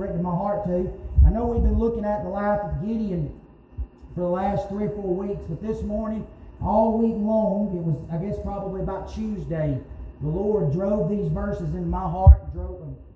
directed my heart to. I know we've been looking at the life of Gideon for the last 3 or 4 weeks, but this morning, all week long, it was, I guess, probably about Tuesday, the Lord drove these verses into my heart,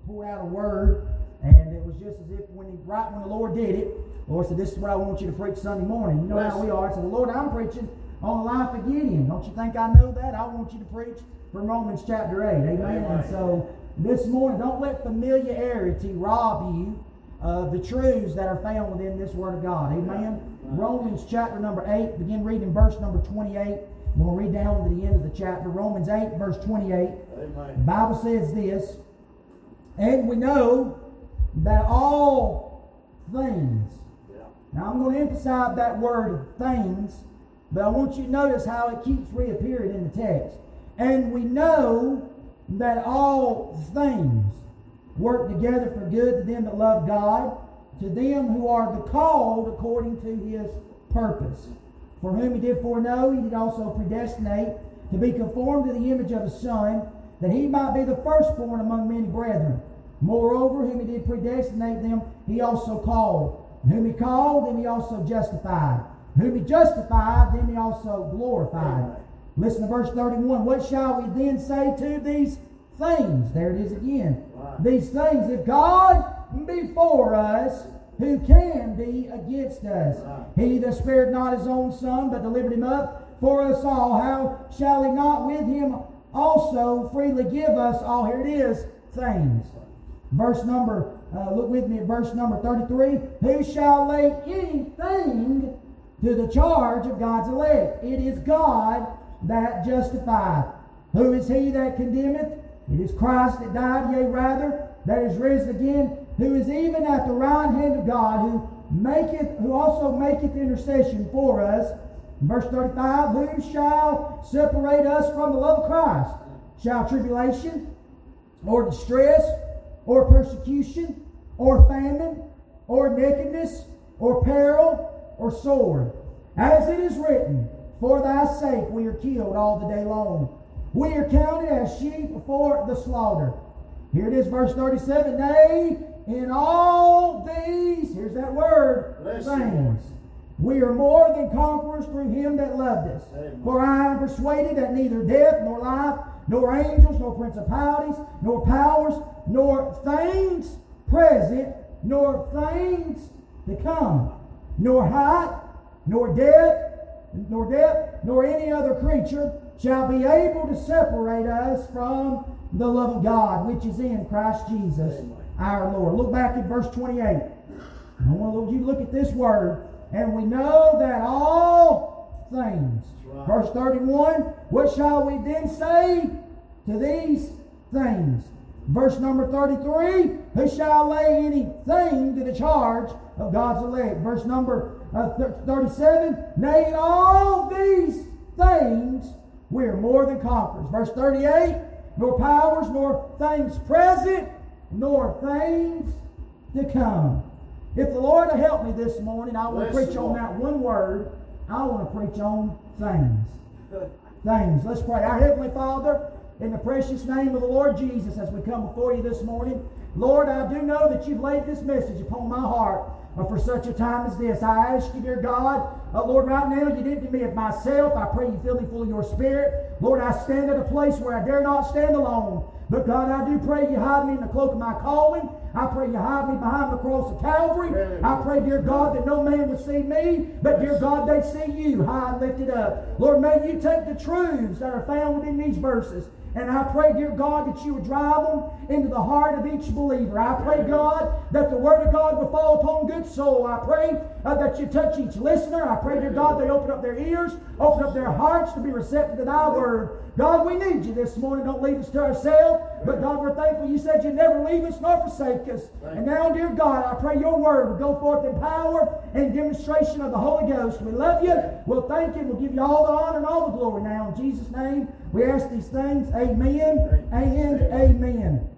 poured out a word, and it was just as if right when the Lord did it, the Lord said, this is what I want you to preach Sunday morning. You know how we are. I said, well, Lord, I'm preaching on the life of Gideon. Don't you think I know that? I want you to preach from Romans chapter 8. Amen. Amen. And so this morning, don't let familiarity rob you of the truths that are found within this Word of God. Amen. Right. Romans chapter number 8, begin reading verse number 28. We'll read down to the end of the chapter. Romans 8, verse 28. Amen. The Bible says this, and we know that all things. Yeah. Now I'm going to emphasize that word things, but I want you to notice how it keeps reappearing in the text. And we know that all things work together for good to them that love God, to them who are the called according to his purpose. For whom he did foreknow, he did also predestinate to be conformed to the image of his Son, that he might be the firstborn among many brethren. Moreover, whom he did predestinate them, he also called. And whom he called, them he also justified. And whom he justified, them he also glorified. Amen. Listen to verse 31. What shall we then say to these things? There it is again. Wow. These things. If God be for us, who can be against us? Wow. He that spared not his own Son, but delivered him up for us all, how shall he not with him also freely give us all? Here it is. Things. Verse number, look with me at verse number 33. Who shall lay anything to the charge of God's elect? It is God that justifieth. Who is he that condemneth? It is Christ that died, yea, rather, that is risen again, who is even at the right hand of God, who also maketh intercession for us. Verse 35, who shall separate us from the love of Christ? Shall tribulation, or distress, or persecution, or famine, or nakedness, or peril, or sword? As it is written, for thy sake we are killed all the day long. We are counted as sheep for the slaughter. Here it is, verse 37. Nay, in all these, here's that word, things, we are more than conquerors through him that loved us. Amen. For I am persuaded that neither death, nor life, nor angels, nor principalities, nor powers, nor things present, nor things to come, nor height, nor depth, nor any other creature shall be able to separate us from the love of God, which is in Christ Jesus, our Lord. Look back at verse 28. I want you to look at this word. And we know that all things. Right. Verse 31. What shall we then say to these things? Verse number 33. Who shall lay anything to the charge of God's elect? Verse number 37. Nay, in all these things we are more than conquerors. Verse 38, nor powers, nor things present, nor things to come. If the Lord will help me this morning, I want to preach on that one word. I want to preach on things. Things. Let's pray. Our Heavenly Father, in the precious name of the Lord Jesus, as we come before you this morning, Lord, I do know that you've laid this message upon my heart for such a time as this. I ask you, dear God, Lord, right now you did to me of myself. I pray you fill me full of your Spirit. Lord, I stand at a place where I dare not stand alone. But God, I do pray you hide me in the cloak of my calling. I pray you hide me behind the cross of Calvary. I pray, dear God, that no man would see me, but dear God, they see you high and lifted up. Lord, may you take the truths that are found within these verses, and I pray, dear God, that you would drive them into the heart of each believer. I pray, God, that the Word of God would fall upon good soul. I pray that you touch each listener. I pray, dear God, they open up their ears, open up their hearts to be receptive to thy Word. God, we need you this morning. Don't leave us to ourselves. But God, we're thankful you said you'd never leave us nor forsake us. And now, dear God, I pray your word will go forth in power and demonstration of the Holy Ghost. We love you. We'll thank you. We'll give you all the honor and all the glory now. In Jesus' name, we ask these things. Amen and amen.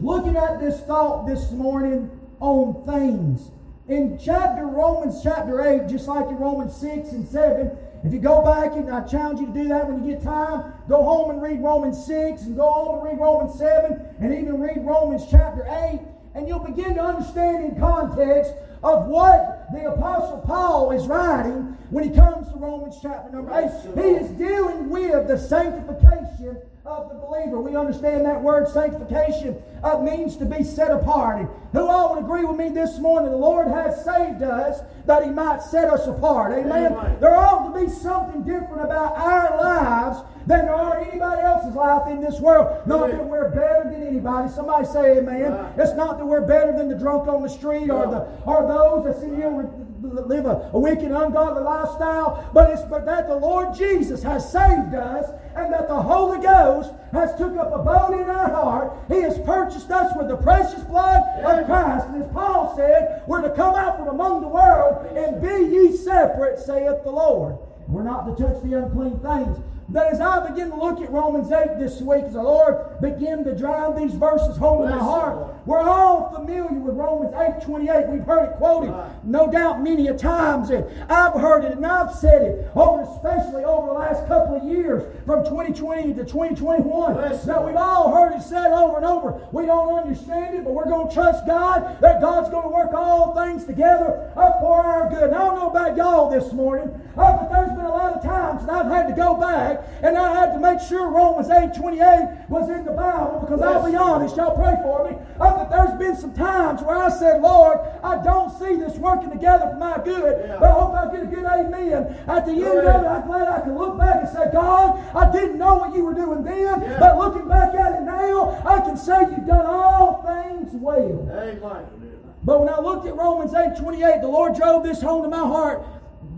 Looking at this thought this morning on things. In Romans chapter 8, just like in Romans 6 and 7, if you go back, and I challenge you to do that when you get time, go home and read Romans 6, and go home and read Romans 7, and even read Romans chapter 8. and you'll begin to understand in context of what the Apostle Paul is writing when he comes to Romans chapter number 8. He is dealing with the sanctification of the believer. We understand that word sanctification means to be set apart. And who all would agree with me this morning? The Lord has saved us that He might set us apart. Amen? Amen. There ought to be something different about our lives than there are anybody else's life in this world. Not that we're better than anybody. Somebody say amen. Right. It's not that we're better than the drunk on the street or those that see you live a wicked, ungodly lifestyle, but that the Lord Jesus has saved us, and that the Holy Ghost has took up abode in our heart. He has purchased us with the precious blood of Christ. And as Paul said, we're to come out from among the world and be ye separate, saith the Lord. We're not to touch the unclean things. But as I begin to look at Romans 8 this week, as the Lord began to drive these verses home in my heart, we're all familiar with Romans 8:28. We've heard it quoted, no doubt, many a times. And I've heard it and I've said it, especially over the last couple of years, from 2020 to 2021. Now, we've all heard it said over and over. We don't understand it, but we're going to trust God, that God's going to work all things together up for our good. And I don't know about y'all this morning, but there's been a lot of times that I've had to go back and I had to make sure Romans 8:28 was in the Bible, because I'll be honest, y'all pray for me, but there's been some times where I said, Lord, I don't see this working together for my good, but I hope I get a good amen. At the end of it, I'm glad I can look back and say, God, I didn't know what you were doing then, but looking back at it now, I can say you've done all things well. Amen. But when I looked at Romans 8:28, the Lord drove this home to my heart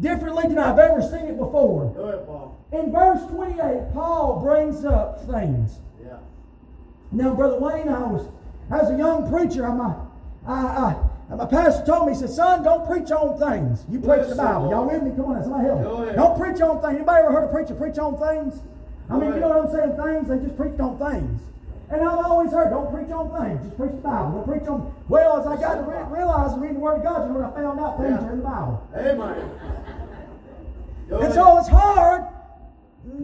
differently than I've ever seen it before. In verse 28, Paul brings up things. Now, Brother Wayne, I was, as a young preacher, my pastor told me, he said, son, don't preach on things. You preach the Bible. Y'all with me? Come on, somebody help me. Don't preach on things. Anybody ever heard a preacher preach on things? I mean, you know what I'm saying? Things, they just preached on things. And I've always heard, don't preach on things. Just preach the Bible. Don't preach on... Well, as I got to realize and read the Word of God, you know what I found out? Things are in the Bible. Amen. And so it's hard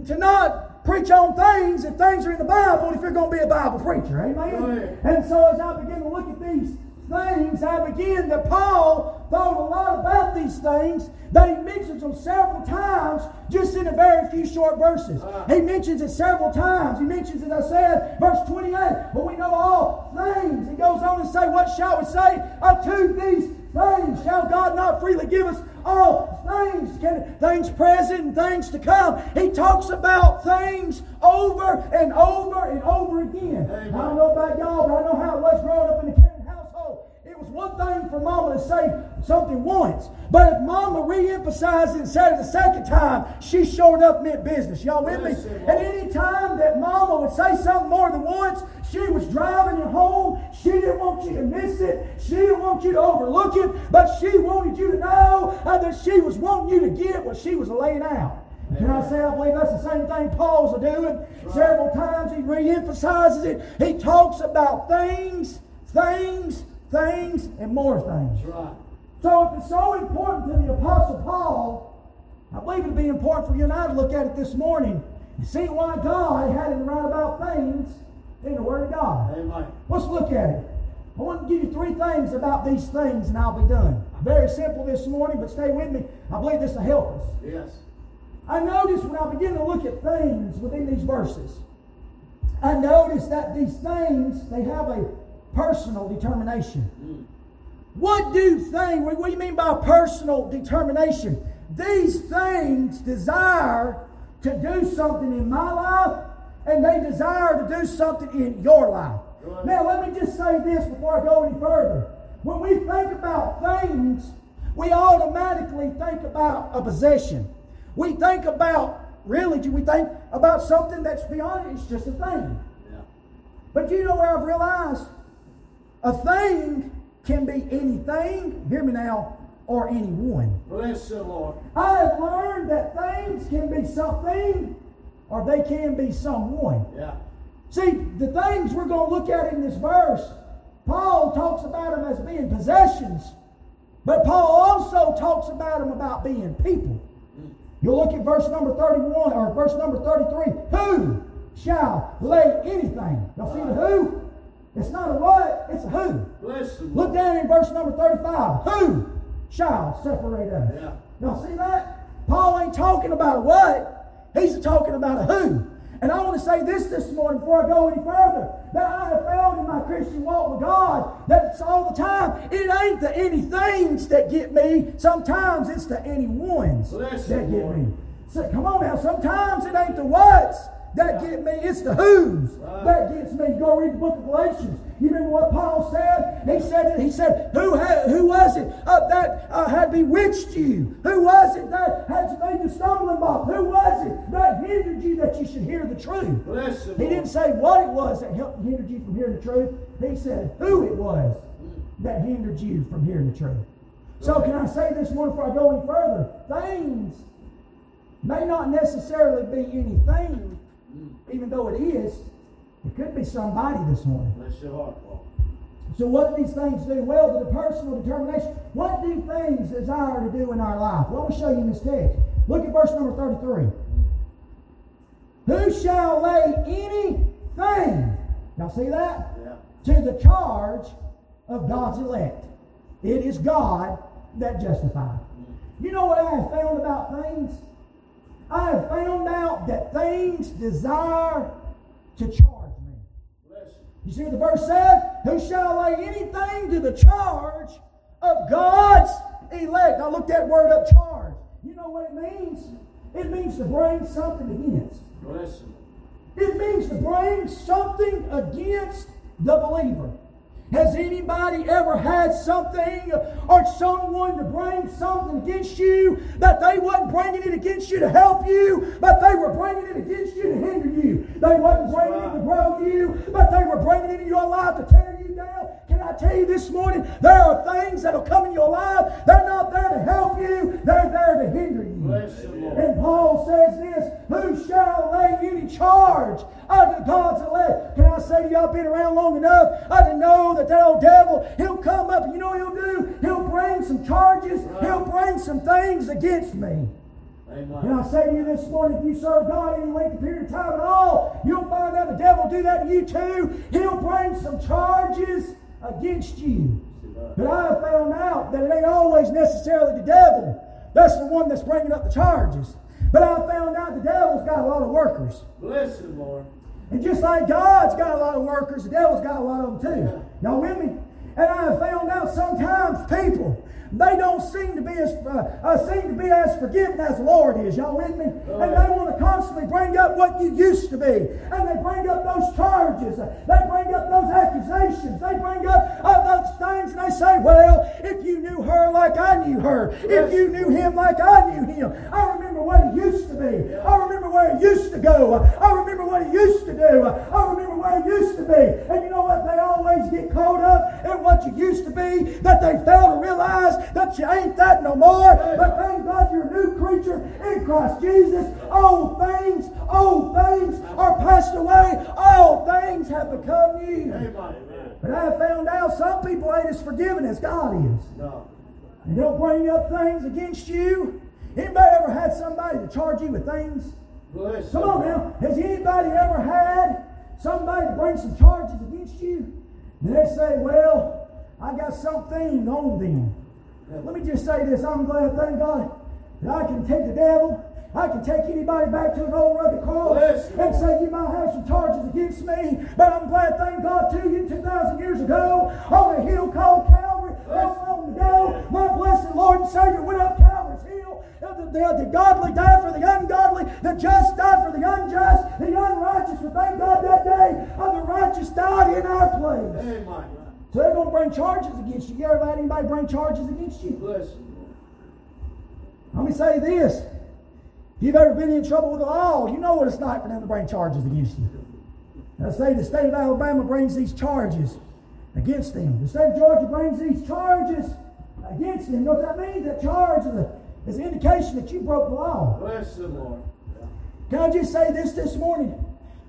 to not preach on things if things are in the Bible, if you're going to be a Bible preacher. Amen? And so as I begin to look at these things, I begin that Paul thought a lot about these things, that he mentions them several times just in a very few short verses. He mentions it several times. He mentions, as I said, verse 28, but we know all things. He goes on to say, what shall we say unto these things? Shall God not freely give us all things? Things present and things to come. He talks about things over and over and over again. Amen. I don't know about y'all, but I know how it was growing up in the Canaan household. It was one thing for Mama to say something once, but if Mama re-emphasized it and said it the second time, she showed up meant business. Y'all with me? And any time that Mama would say something more than once, she was driving you home. She didn't want you to miss it. She didn't want you to overlook it. But she wanted you to know that she was wanting you to get what she was laying out. Amen. Can I say I believe that's the same thing Paul's doing? Several times he re-emphasizes it. He talks about things, and more things. So if it's so important to the Apostle Paul, I believe it would be important for you and I to look at it this morning and see why God had him write about things in the Word of God. Amen. Let's look at it. I want to give you three things about these things, and I'll be done. Very simple this morning, but stay with me. I believe this will help us. Yes. I notice when I begin to look at things within these verses, I notice that these things, they have a personal determination. What do things, what do you mean by personal determination? These things desire to do something in my life, and they desire to do something in your life. Now, let me just say this before I go any further. When we think about things, we automatically think about a possession. We think about, we think about something that's beyond it. It's just a thing. But you know where I've realized? A thing can be anything, hear me now, or anyone. Bless the Lord. I have learned that things can be something, or they can be someone. See, the things we're going to look at in this verse, Paul talks about them as being possessions, but Paul also talks about them about being people. You look at verse number 31, or verse number 33, who shall lay anything? Y'all see the who? It's not a what, it's a who. Bless the Lord. Look down in verse number 35. Who shall separate us? Yeah. Y'all see that? Paul ain't talking about a what. He's talking about a who. And I want to say this morning before I go any further, that I have found in my Christian walk with God that it's all the time. It ain't the any things that get me. Sometimes it's the any ones that get me. So, come on now. Sometimes it ain't the whats that get me. It's the whos that gets me. Go read the book of Galatians. You remember what Paul said? He said, who was it that had bewitched you? Who was it that had made you stumbling block? Who was it that hindered you that you should hear the truth? Listen, he didn't say what it was that hindered you from hearing the truth. He said who it was that hindered you from hearing the truth. So can I say this morning before I go any further? Things may not necessarily be anything, even though it is. It could be somebody this morning. Bless your heart, Paul. So what do these things do? Well, to the personal determination, what do things desire to do in our life? Well, I'll show you in this text. Look at verse number 33. Who shall lay anything, y'all see that? Yeah. To the charge of God's elect. It is God that justifies. You know what I have found about things? I have found out that things desire to charge. You see what the verse said? Who shall lay anything to the charge of God's elect? Now look that word up, charge. You know what it means? It means to bring something against. Listen. It means to bring something against the believer. Has anybody ever had something or someone to bring something against you that they wasn't bringing it against you to help you, but they were bringing it against you to hinder you? They wasn't bringing it to grow you, but they were bringing it in your life to tear you down. Can I tell you this morning, there are things that will come in your life. They're not there to help you. They're there to hinder you. And Paul says this, who shall lay any charge unto God's elect? Can I say to you, I've been around long enough, I didn't know that old devil, he'll come up, and you know what he'll do? He'll bring some charges. Right. He'll bring some things against me. Amen. And I say to you this morning, if you serve God any length of period of time at all, you'll find out the devil do that to you too. He'll bring some charges against you. But I have found out that it ain't always necessarily the devil. That's the one that's bringing up the charges. But I found out the devil's got a lot of workers. Bless you, Lord. And just like God's got a lot of workers, the devil's got a lot of them too. Y'all with me? And I have found out sometimes people, they don't seem to be as forgiven as the Lord is. Y'all with me? And they want to constantly bring up what you used to be. And they bring up those charges. They bring up those accusations. They bring up those things and they say, well, if you knew her like I knew her. If you knew him like I knew him. I remember what he used to be. I remember where he used to go. I remember what he used to do. I remember where he used to be. And you know what? They always get caught up in what you used to be, that they fail to realize that you ain't that no more. But thank God you're a new creature in Christ Jesus. Old things are passed away. All things have become new. But I have found out some people ain't as forgiving as God is. And they'll bring up things against you. Anybody ever had somebody to charge you with things? Come on now. Has anybody ever had somebody to bring some charges against you? And they say, well, I got something on them. Let me just say this. I'm glad, thank God, that I can take the devil. I can take anybody back to an old rugged cross and say, you might have some charges against me. But I'm glad, thank God, 2,000 years ago, on a hill called Calvary, not long ago, my blessed Lord and Savior went up Calvary's hill. The godly died for the ungodly. The just died for the unjust. The unrighteous, but thank God that day, the righteous died in our place. Amen. So they're going to bring charges against you. You ever had anybody bring charges against you? Bless you. Let me say this. If you've ever been in trouble with the law, you know what it's like for them to bring charges against you. Now say the state of Alabama brings these charges against them. The state of Georgia brings these charges against them. You know what that means? That charge is an indication that you broke the law. Bless the Lord. Can I just say this morning?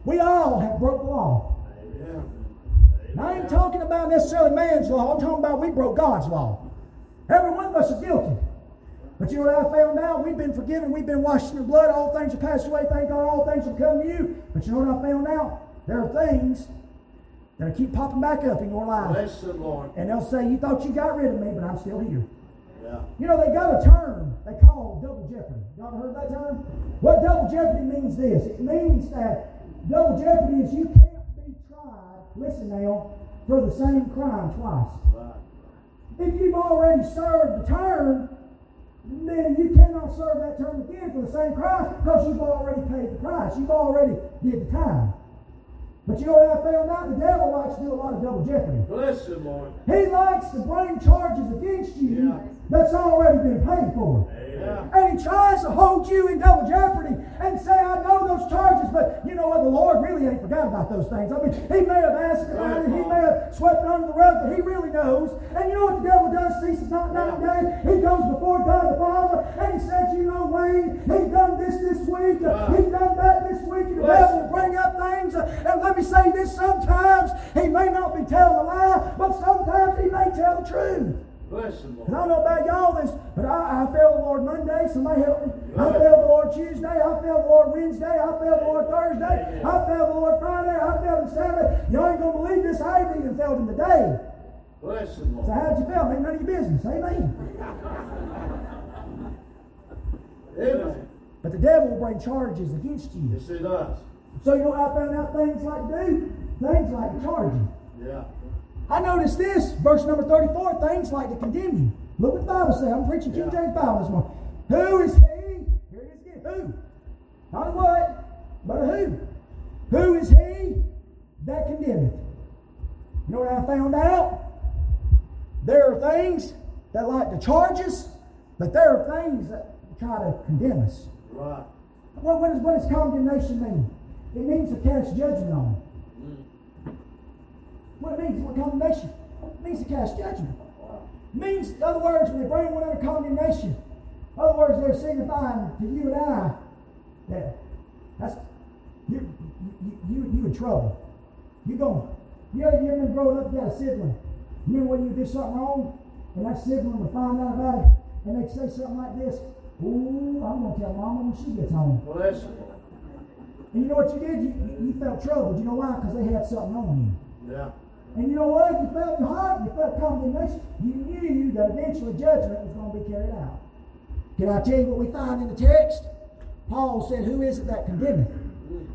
We all have broke the law. Amen. And I ain't talking about necessarily man's law. I'm talking about we broke God's law. Every one of us is guilty. But you know what I found out? We've been forgiven. We've been washed in the blood. All things are passed away. Thank God all things have come new. But you know what I found out? There are things They'll keep popping back up in your life. Bless the Lord. And they'll say, you thought you got rid of me, but I'm still here. Yeah. You know, they got a term they call double jeopardy. Y'all heard that term? What double jeopardy means this. It means that double jeopardy is you can't be tried, listen now, for the same crime twice. Right. If you've already served the term, then you cannot serve that term again for the same crime because you've already paid the price. You've already did the time. But you know what I found out? The devil likes to do a lot of double jeopardy. Bless you, Lord. He likes to bring charges against you that's already been paid for. Yeah. And he tries to hold you in double jeopardy and say, I know those charges, but you know what? The Lord really ain't forgot about those things. I mean, he may have asked about it, he may have swept it under the rug, but he really knows. And you know what the devil does? Ceases not night and day. He goes before God the Father and he says, you know, Wayne, he done this week, he done that this week, and the devil will bring up things. And let me say this, sometimes he may not be telling a lie, but sometimes he may tell the truth. Bless the Lord. And I don't know about y'all this, but I failed the Lord Monday. Somebody help me. I failed the Lord Tuesday. I failed the Lord Wednesday. I failed the Lord Thursday. I failed the Lord Friday. I failed him Saturday. Y'all ain't going to believe this. I ain't even failed him today. Bless the Lord. So how'd you fail? Ain't none of your business. Amen. Amen. But the devil will bring charges against you. Yes, he does. So you know what I found out things like do? Things like charging. Yeah. I noticed this, verse number 34, things like to condemn you. Look what the Bible says. I'm preaching King James Bible this morning. Who is he? Here it is again. Who? Not a what, but a who. Who is he that condemneth? You know what I found out? There are things that like to charge us, but there are things that try to condemn us. Right. Well, what does condemnation mean? It means to cast judgment on them. What it means, what condemnation? It means to cast judgment. It means, in other words, when they bring one under condemnation, in other words, they're signifying to you and I that you in trouble. You're going. You remember growing up, you got a sibling. You remember when you do something wrong, and that sibling would find out about it, and they'd say something like this, "Ooh, I'm going to tell Mama when she gets home." Well, that's it. And you know what you did? You felt troubled. You know why? Because they had something on you. Yeah. And you know what? You felt your heart, you felt condemnation. You knew that eventually judgment was going to be carried out. Can I tell you what we find in the text? Paul said, who is it that condemneth?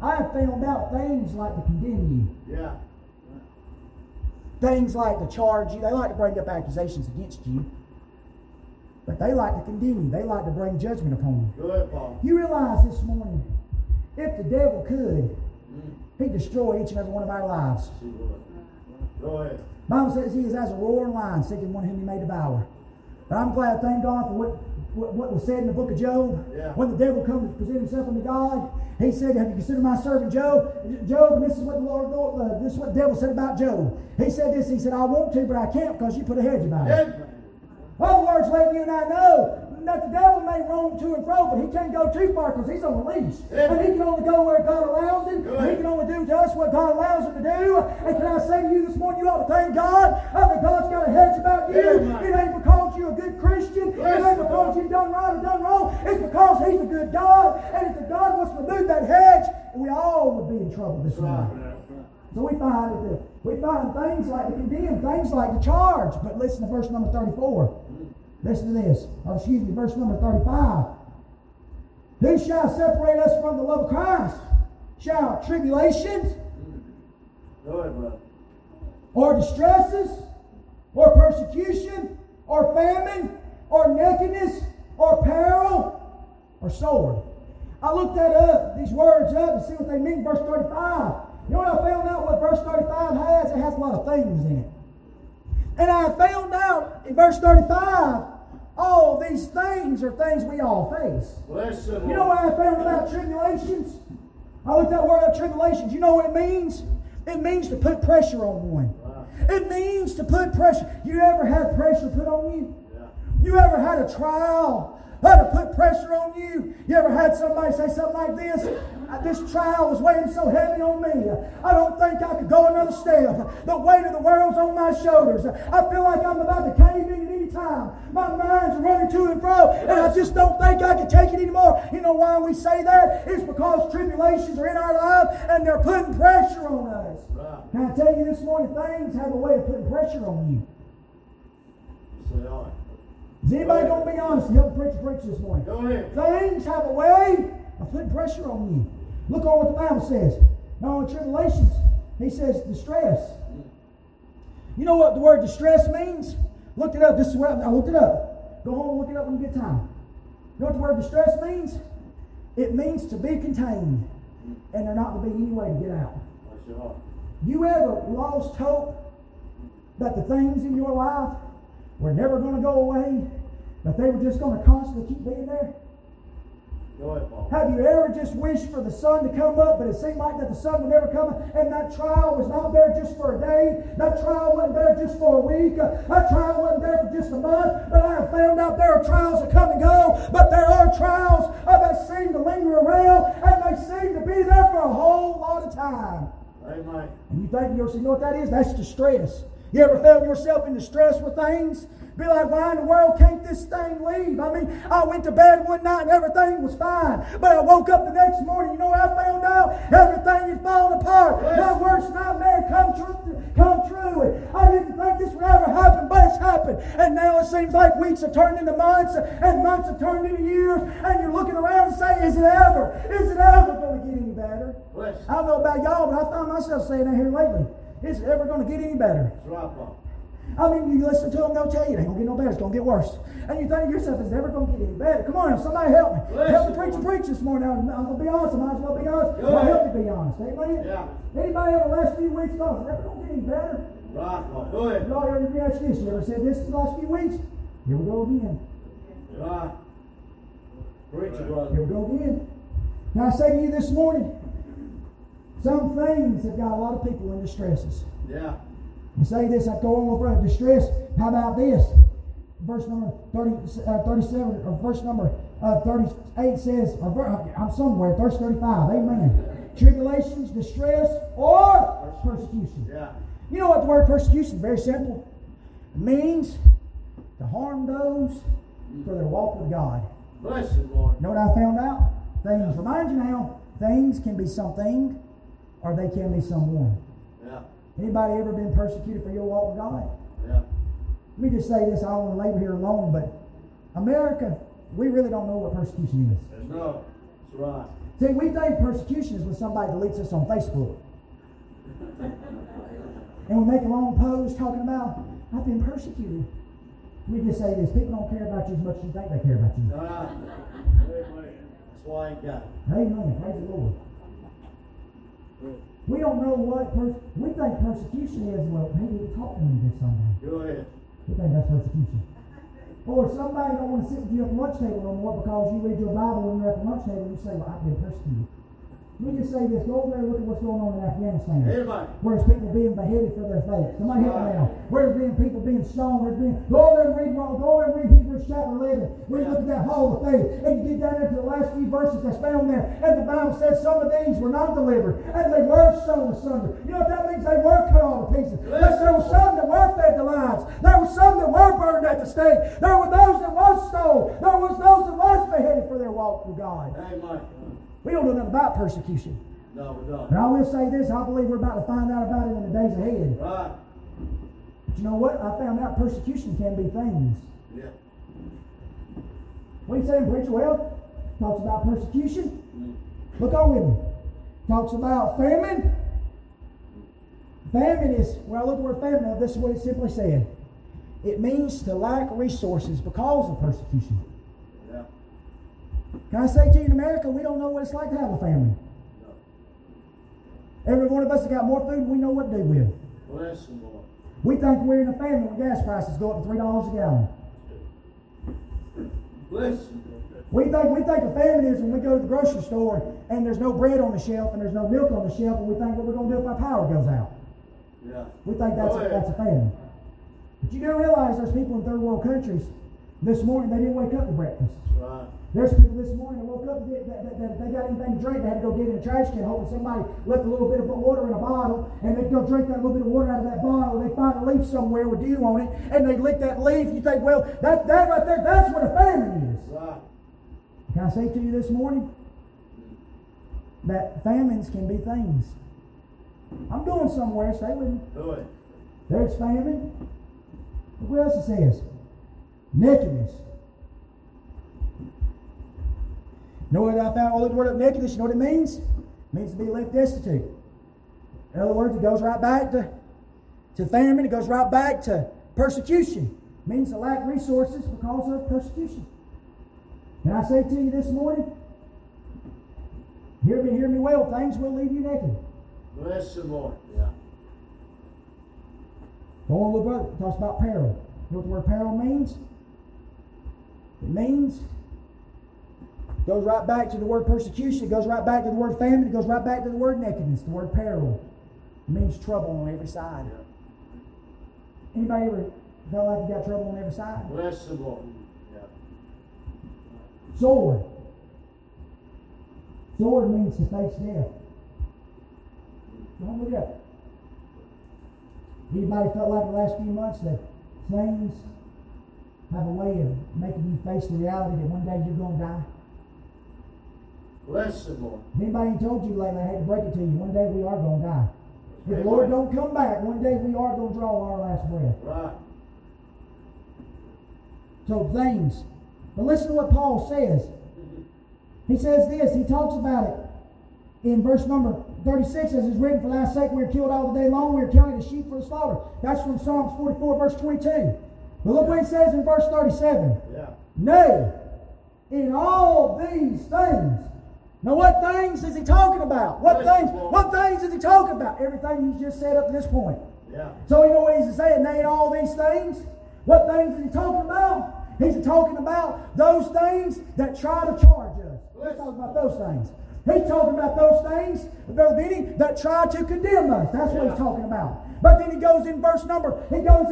I have found out things like to condemn you. Yeah. Things like to charge you. They like to bring up accusations against you. But they like to condemn you. They like to bring judgment upon you. Good, Paul. You realize this morning, if the devil could, he'd destroy each and every one of our lives. Go ahead. The Bible says he is as a roaring lion, seeking one whom he may devour. But I'm glad, thank God, for what was said in the book of Job. Yeah. When the devil comes to present himself unto God, he said, have you considered my servant Job? Job, and this is what the Lord, this is what the devil said about Job. He said this, he said, I want to, but I can't because you put a hedge about it. In other words, letting you and I know that the devil may roam to and fro, but he can't go too far because he's on a leash. And he can only go where God allows him. And he can only do to us what God allows him to do. And can I say to you this morning, you ought to thank God that God's got a hedge about you. It ain't because you're a good Christian. It ain't because you've done right or done wrong. It's because he's a good God. And if the God was to remove that hedge, we all would be in trouble this morning. So we find things like to condemn, things like to charge. But listen to verse number 34. Listen to this. Verse number 35. Who shall separate us from the love of Christ? Shall tribulations, or distresses, or persecution, or famine, or nakedness, or peril, or sword? I looked that up, these words up, and see what they mean. Verse 35. You know what I found out what verse 35 has? It has a lot of things in it. And I found out in verse 35, all these things are things we all face. Listen, you know what I found about tribulations? I looked that word up, tribulations. You know what it means? It means to put pressure on one. Wow. It means to put pressure. You ever had pressure put on you? Yeah. You ever had a trial to put pressure on you? You ever had somebody say something like this? This trial was weighing so heavy on me. I don't think I could go another step. The weight of the world's on my shoulders. I feel like I'm about to cave in at any time. My mind was running to and fro, and I just don't think I can take it anymore. You know why we say that? It's because tribulations are in our life, and they're putting pressure on us. Right. Now I tell you this morning, things have a way of putting pressure on you. Yes, they are. Is anybody going to be honest and help the preacher preach this morning? Go ahead. Things have a way of putting pressure on you. Look on what the Bible says. Now in tribulations, he says distress. You know what the word distress means? Looked it up. This is what I looked it up. Go home and look it up when you get time. You know what the word distress means? It means to be contained, and there not to be any way to get out. You ever lost hope that the things in your life were never going to go away, but they were just going to constantly keep being there? Have you ever just wished for the sun to come up, but it seemed like that the sun would never come up, and that trial was not there just for a day, that trial wasn't there just for a week, that trial wasn't there for just a month, but I have found out there are trials that come and go, but there are trials that seem to linger around, and they seem to be there for a whole lot of time. Amen. And you think to yourself, you know what that is? That's distress. You ever found yourself in distress with things? Be like, why in the world can't this thing leave? I mean, I went to bed one night and everything was fine. But I woke up the next morning. You know what I found out? Everything is falling apart. Yes. My worst nightmare come true. I didn't think this would ever happen, but it's happened. And now it seems like weeks have turned into months, and months have turned into years. And you're looking around and saying, is it ever? Is it ever going to get any better? Yes. I don't know about y'all, but I found myself saying that here lately. Is it ever going to get any better? That's right, Bob. I mean, you listen to them, they'll tell you, it ain't going to get no better, it's going to get worse. And you think to yourself, is it ever going to get any better? Come on, somebody help me. Help the preacher preach this morning. I'm going to be honest, I might as well be honest. Good. I'll help you be honest. Amen? Yeah. Anybody over the last few weeks thought, is it ever going to get any better? Right, well, go ahead. Y'all ever asked this? You ever said this the last few weeks? Here we go again. Right. Preacher, brother. Here we go again. Now I say to you this morning, some things have got a lot of people in distresses. Yeah. You say this, I go on over at distress. How about this? Verse number 37, or verse number 38 says, verse 35, amen. Tribulations, distress, or persecution. Yeah. You know what the word persecution, very simple. It means to harm those for their walk with God. Bless you, Lord. You know what I found out? Things, remind you now, things can be something, or they can be someone. Yeah. Anybody ever been persecuted for your walk with God? Yeah. Let me just say this, I don't want to labor here alone, but America, we really don't know what persecution is. That's right. That's right. See, we think persecution is when somebody deletes us on Facebook. And we make a long post talking about, I've been persecuted. Let me just say this, people don't care about you as much as you think they care about you. Right. That's why I ain't got it. Amen. Praise the Lord. We don't know what we think persecution is. Well, maybe we'll talk to them this Sunday. Go ahead. We think that's persecution. Or somebody don't want to sit with you at the lunch table no more because you read your Bible when you're at the lunch table and you say, well, I've been persecuted. Let me just say this. Go over there and look at what's going on in Afghanistan. Everybody. Where's people being beheaded for their faith? Somebody help me now. Where's people being stoned? Go over there and read wrong. Go over there and read Hebrews chapter 11. We look at that whole thing. And you get down into the last few verses that's found there. And the Bible says some of these were not delivered. And they were sown asunder. You know what that means? They were cut all to pieces. But there were some that were fed to lions. There were some that were burned at the stake. There were those that were stoned. There was those that were beheaded for their walk with God. Amen. We don't know nothing about persecution. No, we don't. But I will say this, I believe we're about to find out about it in the days ahead. Right. But you know what? I found out persecution can be things. Yeah. What are you saying, preacher? Well, talks about persecution. Mm-hmm. Look on with me. Talks about famine. Famine is, well, look where famine, this is what it simply said. It means to lack resources because of persecution. Can I say to you, in America, we don't know what it's like to have a family. No. Every one of us has got more food than we know what to do with. Bless the Lord. We think we're in a family when gas prices go up to $3 a gallon. Bless the Lord. We think a family is when we go to the grocery store and there's no bread on the shelf and there's no milk on the shelf, and we think what we're going to do if our power goes out. Yeah. We think that's a family. But you don't realize there's people in third world countries This morning, they didn't wake up to breakfast. Right. There's people this morning that woke up, they got anything to drink, they had to go get in a trash can, hoping somebody left a little bit of water in a bottle, and they'd go drink that little bit of water out of that bottle, and they find a leaf somewhere with dew on it, and they lick that leaf. You think, well, that right there, that's what a famine is. Right. Can I say to you this morning that famines can be things. I'm going somewhere, stay with me. Do it. There's famine. Look what else it says. Nakedness. You know what I found? All the word of nakedness, you know what it means? It means to be left destitute. In other words, it goes right back to famine. It goes right back to persecution. It means to lack resources because of persecution. Can I say to you this morning? Hear me well. Things will leave you naked. Bless the Lord. Yeah. The old little brother talks about peril. You know what the word peril means? It means, it goes right back to the word persecution, it goes right back to the word famine, it goes right back to the word nakedness, the word peril. It means trouble on every side. Yeah. Anybody ever felt like you got trouble on every side? Bless the Lord. Yeah. Sword. Sword means to face death. Don't look up. Anybody felt like the last few months that things have a way of making you face the reality that one day you're going to die? Bless the Lord. If anybody told you lately, I hate to break it to you, one day we are going to die. If the Lord don't come back, one day we are going to draw our last breath. Right. So things. But listen to what Paul says. He says this. He talks about it in verse number 36, as is written, for thy sake we are killed all the day long, we are counted as sheep for the slaughter. That's from Psalms 44, verse 22. But look what he says in verse 37. Yeah. Nay, in all these things. Now what things is he talking about? What things is he talking about? Everything he's just said up to this point. Yeah. So you know what he's saying? Nay, in all these things. What things is he talking about? He's talking about those things that try to charge us. Let's talk about those things. He's talking about those things, Brother Benny, that try to condemn us. That's what he's talking about. But then he goes in verse number 36,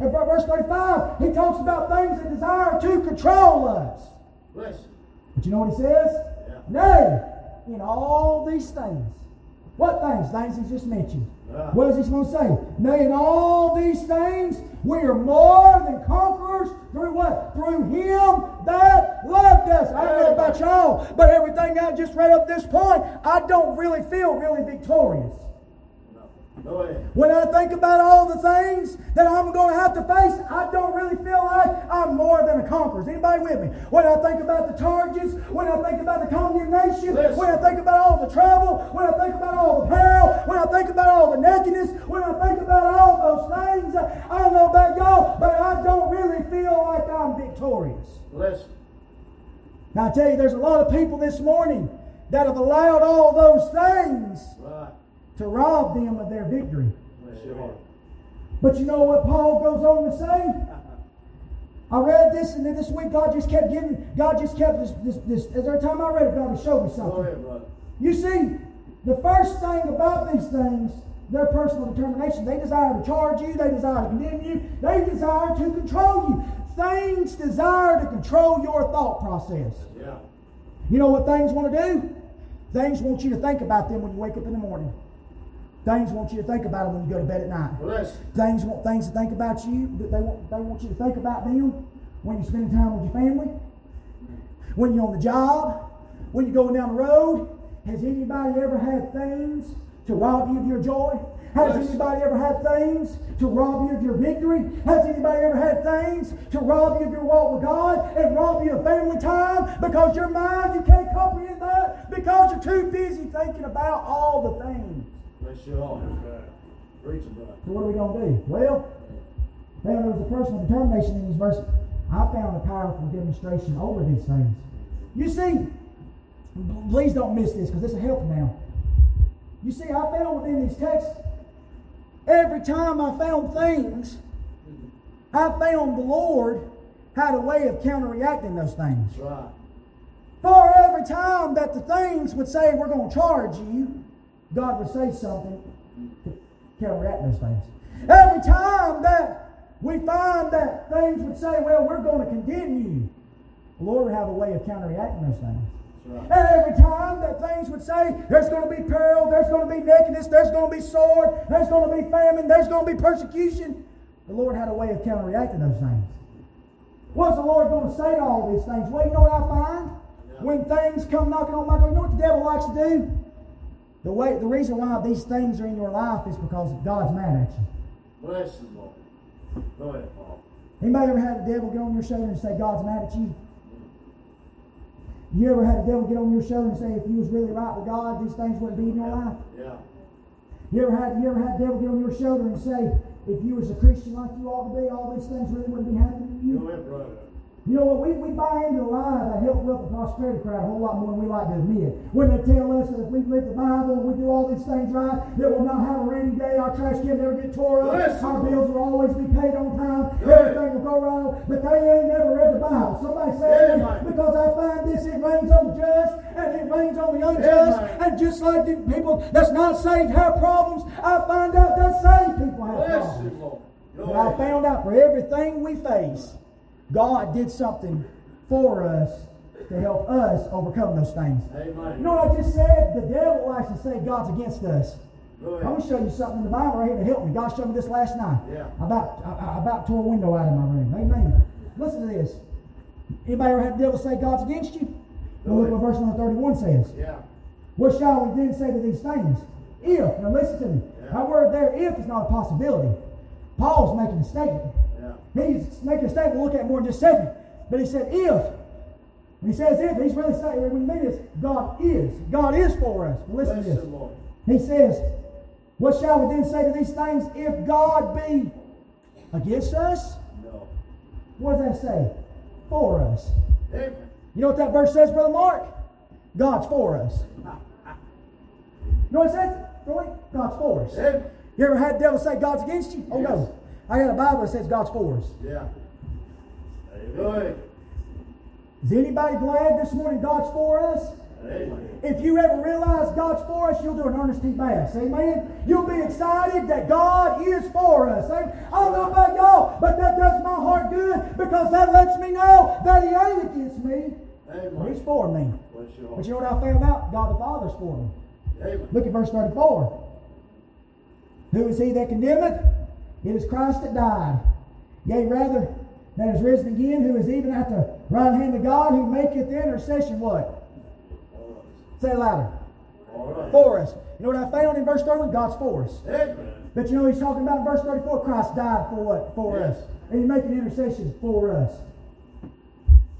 and verse 35, he talks about things that desire to control us. Bless. But you know what he says? Yeah. Nay, in all these things. What things? Things he just mentioned. Yeah. What is he going to say? Nay, in all these things, we are more than conquerors through what? Through Him that loved us. I don't know about y'all, but everything I just read up this point, I don't really feel really victorious. When I think about all the things that I'm going to have to face, I don't really feel like I'm more than a conqueror. Is anybody with me? When I think about the charges, when I think about the condemnation, when I think about all the trouble, when I think about all the peril, when I think about all the nakedness, when I think about all those things, I don't know about y'all, but I don't really feel like I'm victorious. Listen. Now I tell you, there's a lot of people this morning that have allowed all those things to rob them of their victory. But you know what Paul goes on to say? I read this, and then this week God just kept this. Every time I read it, God would show me something. You see, the first thing about these things, their personal determination, they desire to charge you, they desire to condemn you, they desire to control you. Things desire to control your thought process. Yeah. You know what things want to do? Things want you to think about them when you wake up in the morning. Things want you to think about them when you go to bed at night. Bless. Things want things to think about you. They want you to think about them when you're spending time with your family, when you're on the job, when you're going down the road. Has anybody ever had things to rob you of your joy? Has anybody ever had things to rob you of your victory? Has anybody ever had things to rob you of your walk with God and rob you of family time? Because your mind, you can't comprehend that because you're too busy thinking about all the things. Bless you all. Preach about it. So what are we going to do? Well, there was a personal determination in these verses. I found a powerful demonstration over these things. You see, please don't miss this because this will help now. You see, I found within these texts, every time I found things, I found the Lord had a way of counteracting those things. Right. For every time that the things would say, we're going to charge you, God would say something to counteract those things. Every time that We find that things would say, well, we're going to condemn you. The Lord would have a way of counteracting those things. Right. And every time that things would say, there's going to be peril, there's going to be nakedness, there's going to be sword, there's going to be famine, there's going to be persecution, the Lord had a way of counteracting those things. What's the Lord going to say to all these things? Well, you know what I find? Yeah. When things come knocking on my door, you know what the devil likes to do? The reason why these things are in your life is because God's mad at you. Bless the Lord. Go ahead, Paul. Anybody ever had the devil get on your shoulder and say, God's mad at you? You ever had the devil get on your shoulder and say, if you was really right with God, these things wouldn't be in your life? Yeah. You ever had the devil get on your shoulder and say, if you was a Christian like you ought to be, all these things really wouldn't be happening to you? Go ahead, brother. You know what, we buy into the lie of the health, wealth, and prosperity crowd a whole lot more than we like to admit. When they tell us that if we read the Bible and we do all these things right, that we'll not have a rainy day, our trash can never get tore up, our bills will always be paid on time, everything will go wrong, but they ain't never read the Bible. Somebody say that, because I find this, it rains on the just and it rains on the unjust, and just like the people that's not saved have problems, I find out that saved people have problems. But I found out for everything we face, God did something for us to help us overcome those things. Amen. You know what I just said? The devil likes to say God's against us. I'm going to show you something in the Bible right here to help me. God showed me this last night. Yeah. I about tore a window out of my room. Amen. Listen to this. Anybody ever had the devil say God's against you? Well, look what verse 131 says. Yeah. What shall we then say to these things? If. Now listen to me. Yeah. Our word there, if, is not a possibility. Paul's making a statement. He's making a statement. We'll look at more in just a second. But he said, if. When he says if, he's really saying, when you mean this, God is. God is for us. Well, listen to this. Lord. He says, what shall we then say to these things if God be against us? No. What does that say? For us. Amen. You know what that verse says, Brother Mark? God's for us. You know what it says? God's for us. Amen. You ever had the devil say God's against you? Oh, yes. No. I got a Bible that says God's for us. Yeah. Amen. Is anybody glad this morning God's for us? Amen. If you ever realize God's for us, you'll do an earnest mass. Amen. You'll be excited that God is for us. Amen. I don't know about y'all, but that does my heart good because that lets me know that He ain't against me. Amen. He's for me. But you know what I found out? God the Father's for me. Amen. Look at verse 34. Who is he that condemneth? It is Christ that died, yea, rather, that is risen again, who is even at the right hand of God, who maketh the intercession what? Say it louder. Right. For us. You know what I found in verse 31? God's for us. Amen. But you know he's talking about in verse 34, Christ died for what? For us. And he's making intercession for us.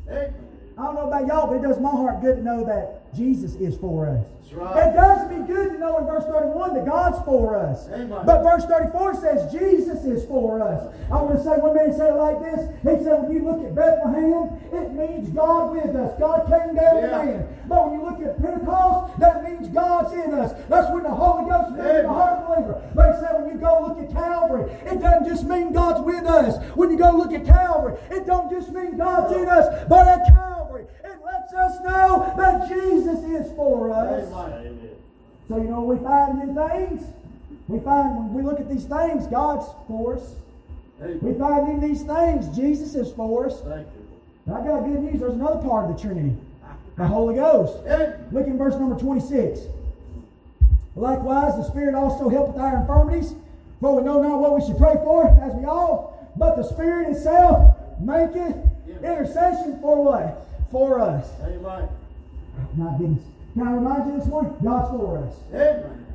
Amen. I don't know about y'all, but it does my heart good to know that Jesus is for us. That's right. It does me good to know in verse 31 that God's for us. Amen. But verse 34 says Jesus is for us. I want to say, one man said it like this. He said, when you look at Bethlehem, it means God with us. God came down with man. But when you look at Pentecost, that means God's in us. That's when the Holy Ghost is in the heart of the believer. But he said, when you go look at Calvary, it doesn't just mean God's with us. When you go look at Calvary, it don't just mean God's in us, but at Calvary, it lets us know that Jesus is for us. Amen. So you know we find in things. We find when we look at these things, God's for us. Amen. We find in these things, Jesus is for us. Thank you. But I got good news. There's another part of the Trinity, the Holy Ghost. Amen. Look in verse number 26. Likewise, the Spirit also helpeth our infirmities, for we know not what we should pray for, as we all, but the Spirit Himself maketh intercession for what? For us. Amen. My goodness. Can I remind you this morning? God's for us. Amen.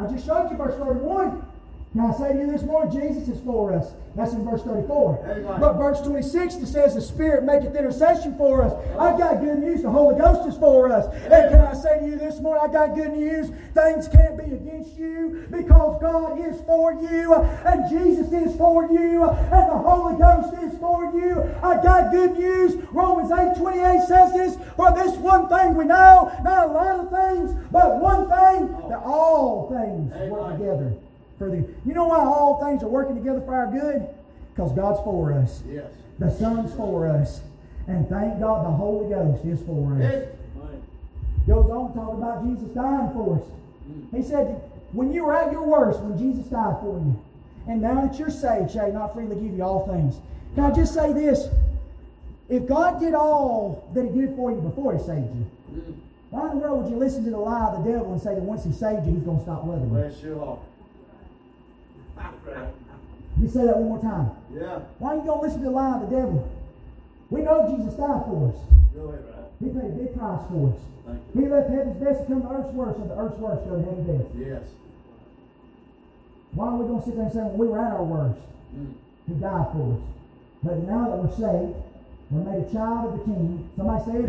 I just showed you verse 31. Can I say to you this morning? Jesus is for us. That's in verse 34. Amen. But verse 26, it says the Spirit maketh intercession for us. I got good news. The Holy Ghost is for us. Amen. And can I say to you this morning? I got good news. Things can't be against you because God is for you and Jesus is for you and the Holy Ghost is for you. I got good news. Romans 8:28 says this, for this one thing we know, not a lot of things, but one thing, that all things work together for thee. You know why all things are working together for our good? Because God's for us. Yes. The Son's for us. And thank God the Holy Ghost is for us. Yes. Goes on talking about Jesus dying for us. He said, when you were at your worst, when Jesus died for you, and now that you're saved, shall he not freely give you all things. Can I just say this? If God did all that he did for you before he saved you, why in the world would you listen to the lie of the devil and say that once he saved you, he's going to stop loving you? Bless your Lord. Let me say that one more time. Yeah. Why are you going to listen to the lie of the devil? We know Jesus died for us. Really, right. He paid a big price for us. He left heaven's best to come to earth's worst, and the earth's worst to go to heaven's best. Yes. Why are we going to sit there and say, when we were at our worst, he died for us? But now that we're saved, we're made a child of the King. Somebody say amen.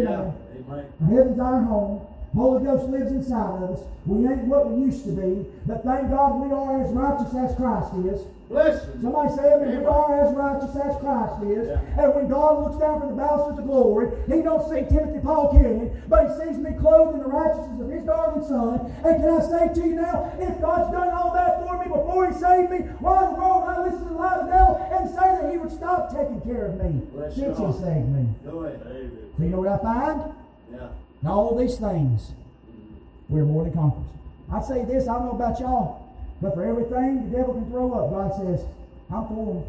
Yeah. Heaven's our home. Holy Ghost lives inside of us. We ain't what we used to be, but thank God we are as righteous as Christ is. Listen. Somebody say amen. We are as righteous as Christ is. Yeah. And when God looks down from the balcony of the glory, he don't see Timothy Paul Kenyon, but he sees me clothed in the righteousness of his darling Son. And can I say to you now, if God's done all that for me before he saved me, why in the world would I listen to the lie of the devil and say that he would stop taking care of me since he saved me? Go ahead. So you know what I find? Yeah. And all these things, we're more than conquerors. I say this, I don't know about y'all, but for everything the devil can throw up, God says, I'm for him.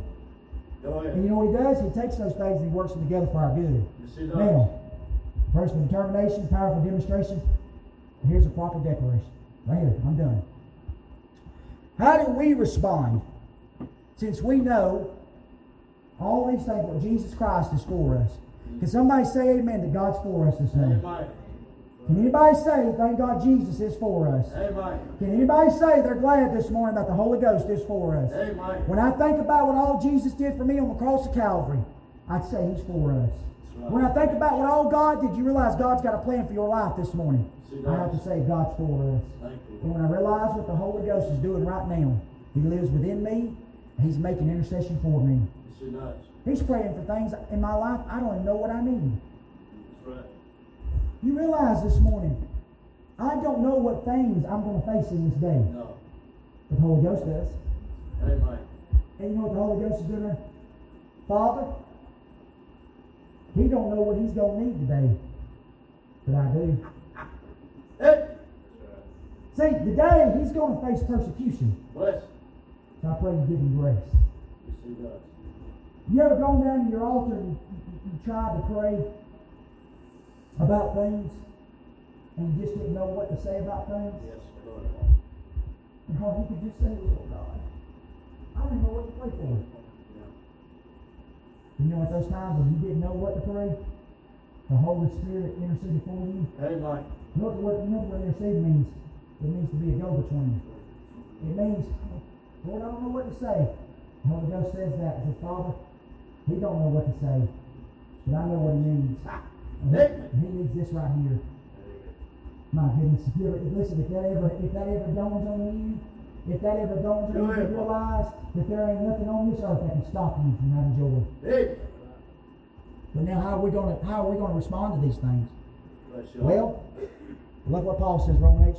Oh, yeah. And you know what he does? He takes those things and he works them together for our good. Yes, now, personal determination, powerful demonstration, and here's a proper declaration. Right here, I'm done. How do we respond since we know all these things that Jesus Christ is for us? Can somebody say amen that God's for us this morning? Amen. Can anybody say, thank God Jesus is for us? Amen. Can anybody say they're glad this morning that the Holy Ghost is for us? Amen. When I think about what all Jesus did for me on the cross of Calvary, I'd say he's for us. Right. When I think about what all God did, you realize God's got a plan for your life this morning. I have to say God's for us. Thank you. And when I realize what the Holy Ghost is doing right now, he lives within me, and he's making intercession for me. He's praying for things in my life I don't even know what I need. That's right. You realize this morning, I don't know what things I'm going to face in this day. No. But the Holy Ghost does. Amen. And you know what the Holy Ghost is doing? Father, he don't know what he's going to need today. But I do. Hey. See, today he's going to face persecution. Bless. So I pray you give him grace. Yes, he does. You ever gone down to your altar and you tried to pray about things and you just didn't know what to say about things? Yes, Lord. And how you could just say, oh God, I don't even know what to pray for. Yeah. You know, at those times when you didn't know what to pray, the Holy Spirit interceded for you. Amen. Look at what the number intercede means. It means to be a go-between. It means, Lord, I don't know what to say. The Holy Ghost says that. He says, Father, he don't know what to say, but I know what he needs. He needs this right here. My goodness, listen, if that ever dawns on you, if that ever dawns on you, you realize that there ain't nothing on this earth that can stop you from having joy. But now how are we gonna respond to these things? Well, look what Paul says, Romans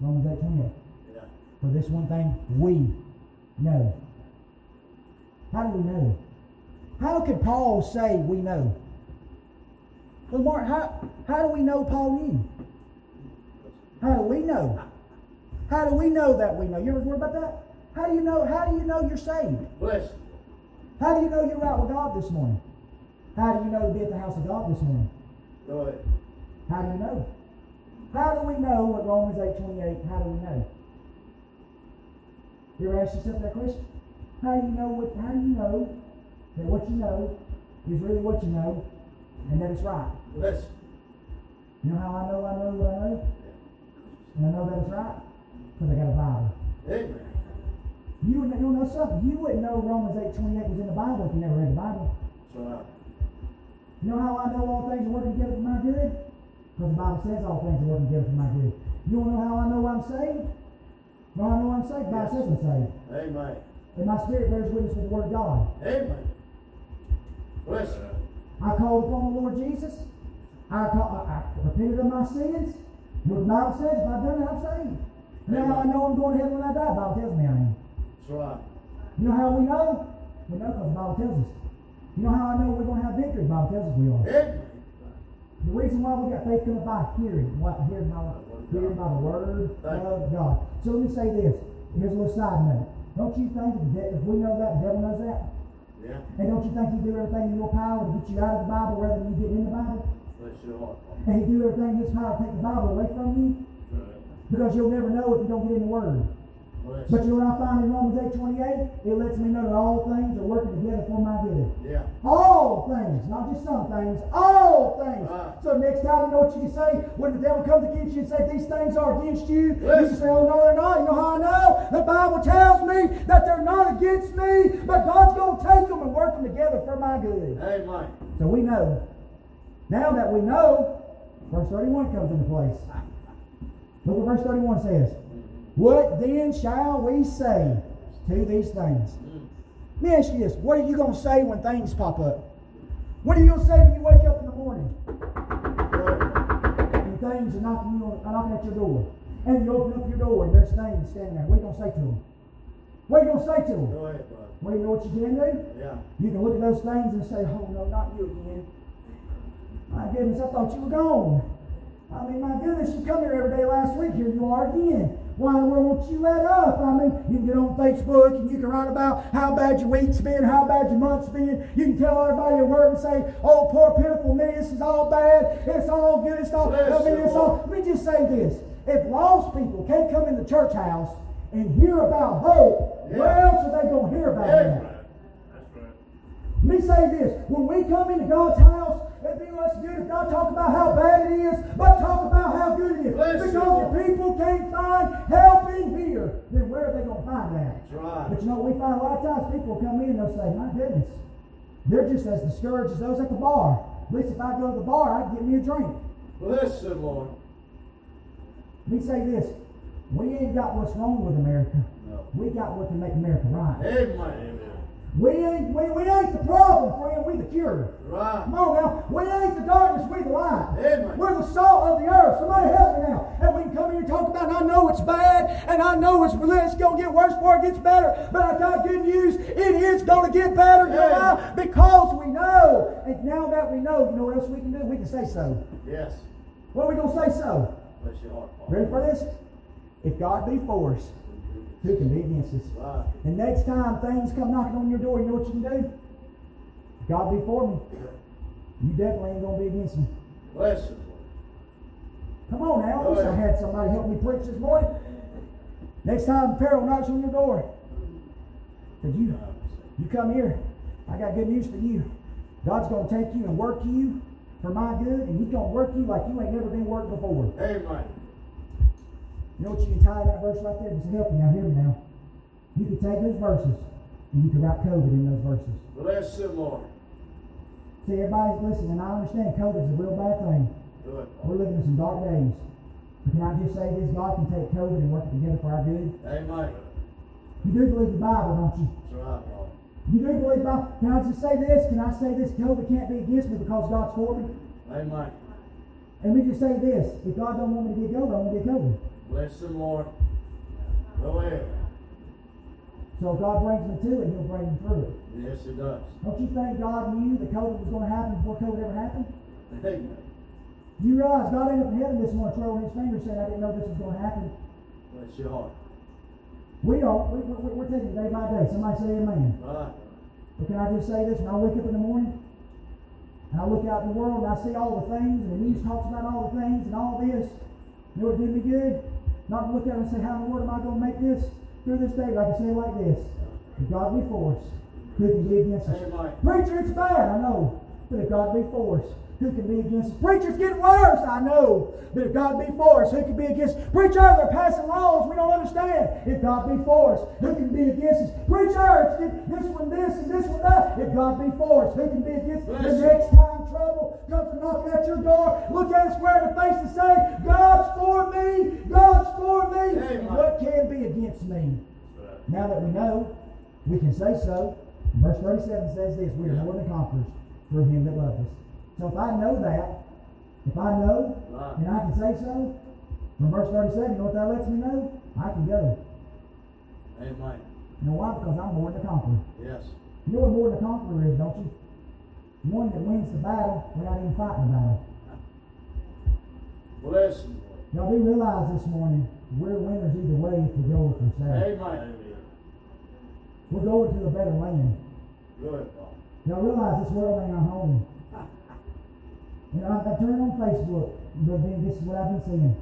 8:28. Yeah. For this one thing we know. How do we know? How could Paul say we know? Well, Mark, how do we know Paul knew? How do we know? How do we know that we know? You ever worried about that? How do you know you're saved? Bless. How do you know you're right with God this morning? How do you know to be at the house of God this morning? Go ahead. How do you know? How do we know what Romans 8:28, how do we know? You ever ask yourself that question? How do you know that what you know is really what you know and that it's right? Yes. You know how I know what I know? And I know that it's right? Because I got a Bible. Amen. You know something. You wouldn't know Romans 8:28 was in the Bible if you never read the Bible. That's right. You know how I know all things are working together for my good? Because the Bible says all things are working together for my good. You want to know how I know I'm saved? Well, I know I'm saved. The Bible says I'm saved. Amen. And my spirit bears witness with the word of God. Amen. Listen. I called upon the Lord Jesus. I repented of my sins. What the Bible says, if I've done it, I'm saved. Now I know I'm going to heaven when I die. The Bible tells me I am. That's right. You know how we know? We know because the Bible tells us. You know how I know we're going to have victory? The Bible tells us we are. Amen. The reason why we got faith coming by hearing by the word of God. So let me say this. Here's a little side note. Don't you think that if we know that, the devil knows that? Yeah. And don't you think he do everything in your power to get you out of the Bible rather than you get in the Bible? Bless your heart. And he do everything in his power to take the Bible away from you? Right. Because you'll never know if you don't get in the Word. Bless. But you know what I find in Romans 8:28? It lets me know that all things are working together for my good. Yeah. All things, not just some things, all things. Right. So next time, you know what you can say? When the devil comes against you and says, these things are against you, bless. You can say, oh no, they're not. You know how I know? The Bible tells me that they're not against me, but God's going to take them and work them together for my good. Amen. So we know. Now that we know, verse 31 comes into place. Look what verse 31 says. What then shall we say to these things? Let me ask you this. What are you going to say when things pop up? What are you going to say when you wake up in the morning? And things are knocking at your door. And you open up your door and there's things standing there. What are you going to say to them? What are you going to say to them? Go ahead, bud. Well, you know what you can do? Yeah. You can look at those things and say, oh no, not you again. My goodness, I thought you were gone. I mean, my goodness, you come here every day last week. Here you are again. Why in the world won't you let up? I mean, you can get on Facebook and you can write about how bad your week's been, how bad your month's been. You can tell everybody your word and say, oh, poor, pitiful me, this is all bad. It's all good. It's all bad. I mean, it's all. Let me just say this. If lost people can't come in the church house and hear about hope, yeah. What else are they going to hear about that? Let me say this. When we come into God's house, it'd be much good if not talk about how bad it is, but talk about how good it is. Bless because if people can't find help in here, then where are they going to find that? That's right. But you know, we find a lot of times people come in and they'll say, my goodness, they're just as discouraged as those at the bar. At least if I go to the bar, I can get me a drink. Bless the Lord. Let me say this. We ain't got what's wrong with America. No. We got what can make America right. Amen. We ain't the problem, friend. We the cure. Right. Come on now. We ain't the darkness. We the light. Amen. We're the salt of the earth. Somebody help me now. And we can come here and talk about, I know it's bad, and I know it's going to get worse before it gets better. But I got good news. It is going to get better. Why? Because we know. And now that we know, you know what else we can do? We can say so. Yes. What are we going to say so? Bless your heart, Father. Ready for this? If God be for us, who can be against us? Right. And next time things come knocking on your door, you know what you can do? If God be for me, you definitely ain't going to be against me. Bless you. Come on now. I wish I had somebody help me preach this morning. Next time peril knocks on your door, but you come here, I got good news for you. God's going to take you and work you for my good, and he's going to work you like you ain't never been worked before. Amen. You know what you can tie that verse right there? Just help me now. Hear me now. You can take those verses and you can write COVID in those verses. Bless the Lord. See, everybody's listening. I understand COVID is a real bad thing. Good. We're living in some dark days. But can I just say this? God can take COVID and work it together for our good. Amen. You do believe the Bible, don't you? That's right, Lord. You do believe the Bible. Can I just say this? Can I say this? COVID can't be against me because God's for me. Amen. And we just say this. If God don't want me to get COVID, I want to get COVID. Bless the Lord. Go ahead. So God brings me to it, he'll bring me through it. Yes, it does. Don't you think God knew that COVID was going to happen before COVID ever happened? Amen. You realize God ended up in heaven this morning twirling his finger saying, I didn't know this was going to happen. Bless your heart. We're taking it day by day. Somebody say amen. Right. But can I just say this? When I wake up in the morning, and I look out in the world, and I see all the things, and the news talks about all the things, and all this, you know what did me good? Not to look at it and say, how in the world am I going to make this through this day? Like I say it like this. If God be for us, who can be against us? Preacher, it's bad, I know. But if God be for us, who can be against us? Preacher, it's getting worse, I know. But if God be for us, who can be against us? Preacher, they're passing laws we don't understand. If God be for us, who can be against us? Preacher, it's this and this one that. If God be for us, who can be against us? The next time trouble comes knocking at your door, look at it square in the face and say, God's for me, God's for me. Amen. What can be against me? Right. Now that we know, we can say so. Verse 37 says this, we are more than conquerors through him that loved us. So if I know that, if I know, right, and I can say so, from verse 37, you know what that lets me know? I can go. Amen. You know why? Because I'm born to conqueror. Yes. You know what born to conqueror is, don't you? One that wins the battle without even fighting the battle. Bless you. Y'all do realize this morning, we're winners either way if we go with ourselves. Amen. We're going to a better land. Good. Now realize this world ain't our home. You know, I turn on Facebook, but then this is what I've been seeing.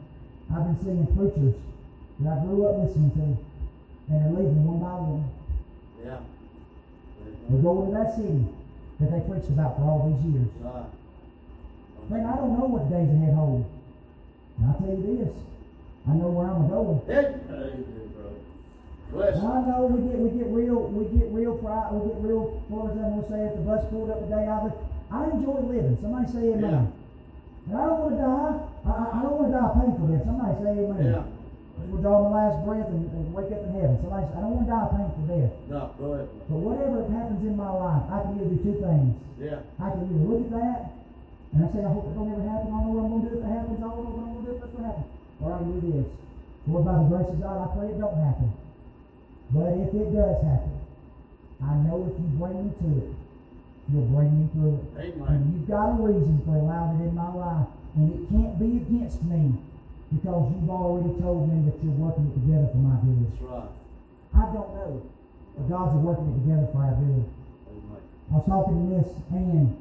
I've been seeing preachers that I grew up listening to, and they're leaving one by one. Yeah. They're going to that city that they preached about for all these years. Man, I don't know what the days ahead hold. And I tell you this, I know where I'm going. I know we get real what I'm gonna say if the bus pulled up the day out. I enjoy living. Somebody say amen. Yeah. And I don't want to die. I don't want to die painful. Somebody say amen. Yeah. We'll draw my last breath and wake up in heaven. Somebody say, I don't want to die a painful death. No, go ahead. But whatever happens in my life, I can either do two things. Yeah. I can either look at that and I say, I hope it don't ever happen. I don't know what I'm gonna do if it happens. I don't know what I'm gonna do if that's gonna happen. Or I can do this. Lord, by the grace of God, I pray it don't happen. But if it does happen, I know if you bring me to it, you'll bring me through it. Amen. And you've got a reason for allowing it in my life. And it can't be against me because you've already told me that you're working it together for my good. That's right. I don't know, but God's working it together for our good. Amen. I was talking to Miss Ann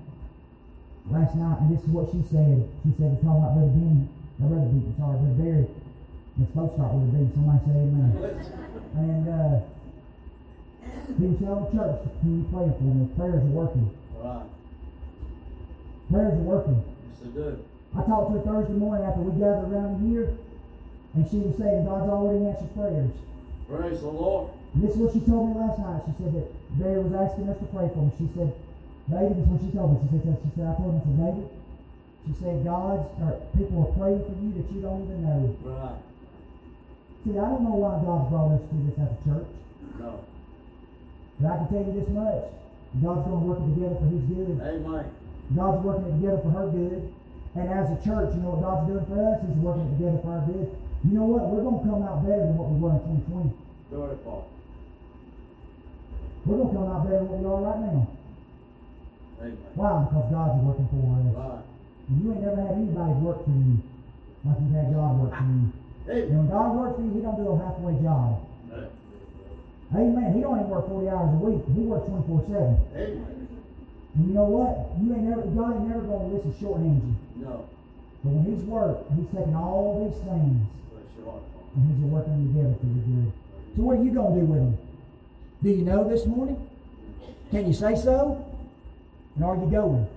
last night, and this is what she said. She said, we're talking about Brother Ben, or Brother Beaton, sorry, Brother Barry. It's supposed to start with a B. Somebody say amen. And people say, oh, church, can you pray for them? Prayers are working. All right. Prayers are working. Yes, they do. I talked to her Thursday morning after we gathered around here, and she was saying God's already answered prayers. Praise the Lord. And this is what she told me last night. She said that Barry was asking us to pray for him. She said, David, this is what she told me. She said, I told him, I said, David, she said, people are praying for you that you don't even know. Right. See, I don't know why God's brought us to this as a church. No. But I can tell you this much. God's going to work it together for his good. Amen. God's working it together for her good. And as a church, you know what God's doing for us? He's working it together for our good. You know what? We're going to come out better than what we were in 2020. Glory to God. We're going to come out better than what we are right now. Amen. Why? Because God's working for us. Right. And you ain't never had anybody work for you like you've had God work for you. And when God works for you, he don't do a halfway job. Amen. Amen. He don't even work 40 hours a week. He works 24/7. Amen. And you know what? God ain't never going to listen shorthand you. No. But when he's worked, he's taking all these things and he's working them together for your good. So what are you going to do with them? Do you know this morning? Can you say so? And are you going?